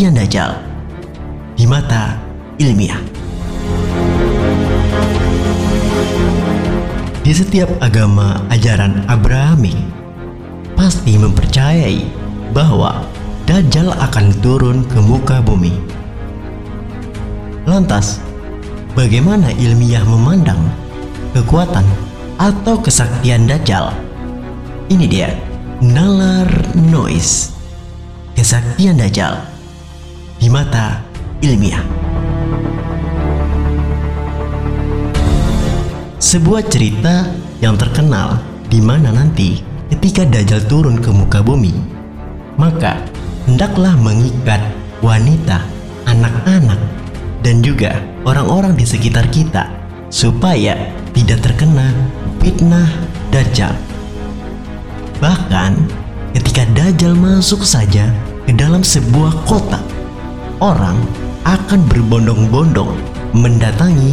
kematian Dajjal. Himata ilmiah. Di setiap agama ajaran Abrahami pasti mempercayai bahwa Dajjal akan turun ke muka bumi. Lantas, bagaimana ilmiah memandang kekuatan atau kesaktian Dajjal? Ini dia, nalar noise. Kesaktian Dajjal di mata ilmiah. Sebuah cerita yang terkenal di mana nanti ketika Dajjal turun ke muka bumi, maka hendaklah mengikat wanita, anak-anak, dan juga orang-orang di sekitar kita supaya tidak terkena fitnah Dajjal. Bahkan ketika Dajjal masuk saja ke dalam sebuah kota, orang akan berbondong-bondong mendatangi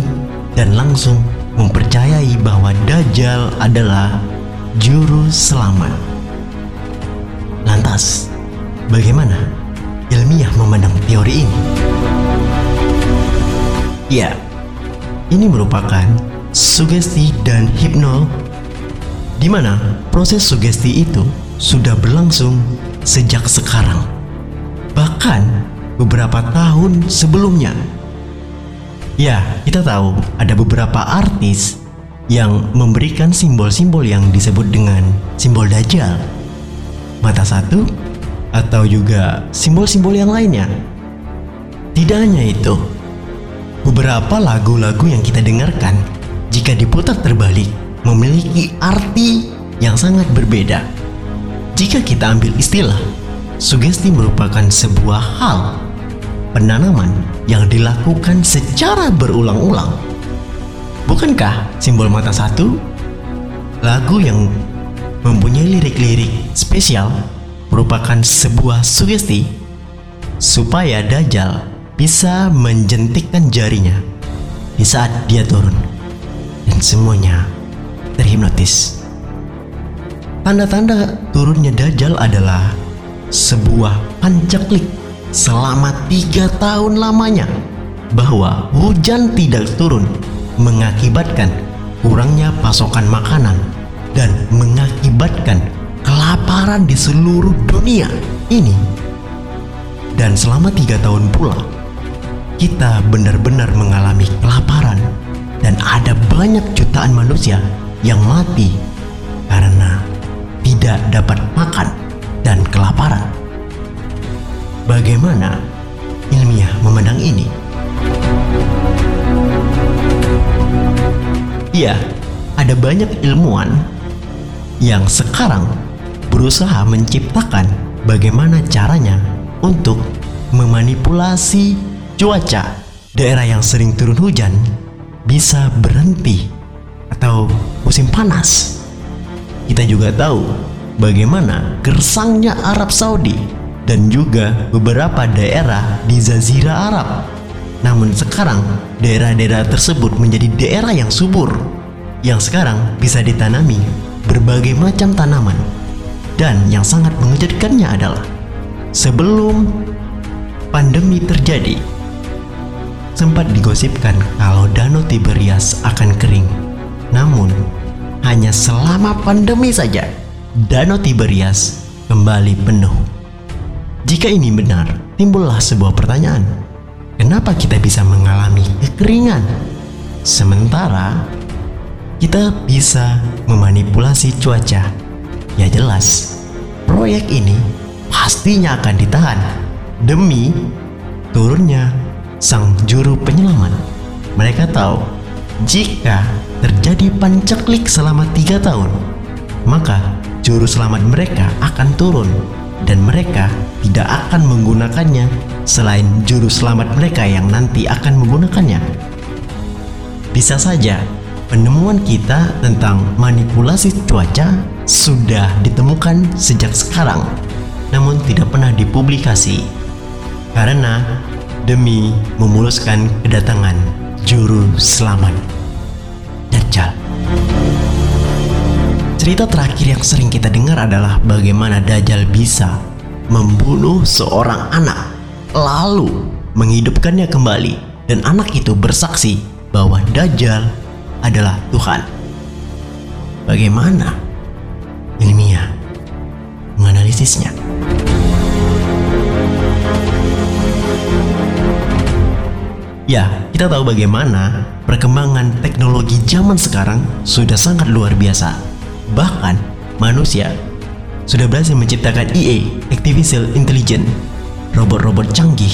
dan langsung mempercayai bahwa Dajjal adalah juru selamat. Lantas, bagaimana ilmiah memandang teori ini? Ya, ini merupakan sugesti dan hipno, di mana proses sugesti itu sudah berlangsung sejak sekarang, bahkan beberapa tahun sebelumnya. Ya, kita tahu ada beberapa artis yang memberikan simbol-simbol yang disebut dengan simbol Dajjal, mata satu, atau juga simbol-simbol yang lainnya. Tidak hanya itu, beberapa lagu-lagu yang kita dengarkan jika diputar terbalik memiliki arti yang sangat berbeda. Jika kita ambil istilah, sugesti merupakan sebuah hal, penanaman yang dilakukan secara berulang-ulang. Bukankah simbol mata satu, lagu yang mempunyai lirik-lirik spesial, merupakan sebuah sugesti supaya Dajjal bisa menjentikkan jarinya di saat dia turun, dan semuanya terhipnotis. Tanda-tanda turunnya Dajjal adalah sebuah pancaklik selama 3 tahun lamanya bahwa hujan tidak turun, mengakibatkan kurangnya pasokan makanan dan mengakibatkan kelaparan di seluruh dunia ini. Dan selama 3 tahun pula kita benar-benar mengalami kelaparan dan ada banyak jutaan manusia yang mati karena tidak dapat makan dan kelaparan. Bagaimana ilmiah memandang ini? Iya, ada banyak ilmuwan yang sekarang berusaha menciptakan bagaimana caranya untuk memanipulasi cuaca. Daerah yang sering turun hujan bisa berhenti atau musim panas. Kita juga tahu bagaimana gersangnya Arab Saudi dan juga beberapa daerah di Jazirah Arab. Namun sekarang daerah-daerah tersebut menjadi daerah yang subur, yang sekarang bisa ditanami berbagai macam tanaman. Dan yang sangat mengejutkannya adalah sebelum pandemi terjadi, sempat digosipkan kalau Danau Tiberias akan kering. Namun hanya selama pandemi saja, Danau Tiberias kembali penuh. Jika ini benar, timbullah sebuah pertanyaan. Kenapa kita bisa mengalami kekeringan? Sementara kita bisa memanipulasi cuaca. Ya jelas, proyek ini pastinya akan ditahan demi turunnya sang juru penyelamat. Mereka tahu jika terjadi pancaklik selama 3 tahun, maka juru selamat mereka akan turun dan mereka tidak akan menggunakannya selain juru selamat mereka yang nanti akan menggunakannya. Bisa saja penemuan kita tentang manipulasi cuaca sudah ditemukan sejak sekarang, namun tidak pernah dipublikasi karena demi memuluskan kedatangan juru selamat Dajjal. Cerita terakhir yang sering kita dengar adalah bagaimana Dajjal bisa membunuh seorang anak lalu menghidupkannya kembali, dan anak itu bersaksi bahwa Dajjal adalah Tuhan. Bagaimana ilmiah menganalisisnya? Ya, kita tahu bagaimana perkembangan teknologi zaman sekarang sudah sangat luar biasa. Bahkan manusia sudah berhasil menciptakan EA, Artificial Intelligence, robot-robot canggih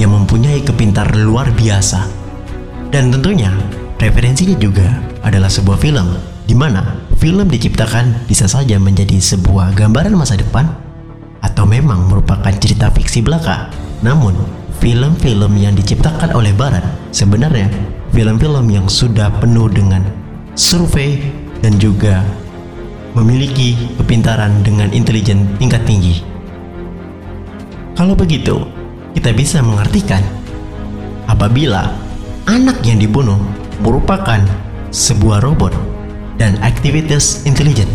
yang mempunyai kepintaran luar biasa. Dan tentunya referensinya juga adalah sebuah film, di mana film diciptakan bisa saja menjadi sebuah gambaran masa depan atau memang merupakan cerita fiksi belaka. Namun film-film yang diciptakan oleh Barat sebenarnya film-film yang sudah penuh dengan survei dan juga memiliki kepintaran dengan intelijen tingkat tinggi. Kalau begitu, kita bisa mengartikan apabila anak yang dibunuh merupakan sebuah robot dan aktivitas intelijen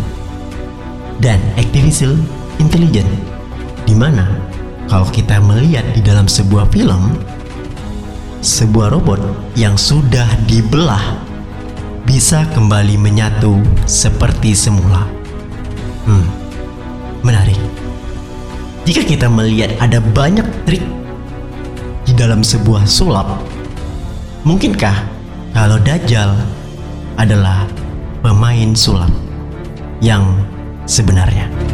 dan artificial intelligence, di mana kalau kita melihat di dalam sebuah film, sebuah robot yang sudah dibelah bisa kembali menyatu seperti semula. Menarik. Jika kita melihat ada banyak trik di dalam sebuah sulap, mungkinkah kalau Dajjal adalah pemain sulap yang sebenarnya?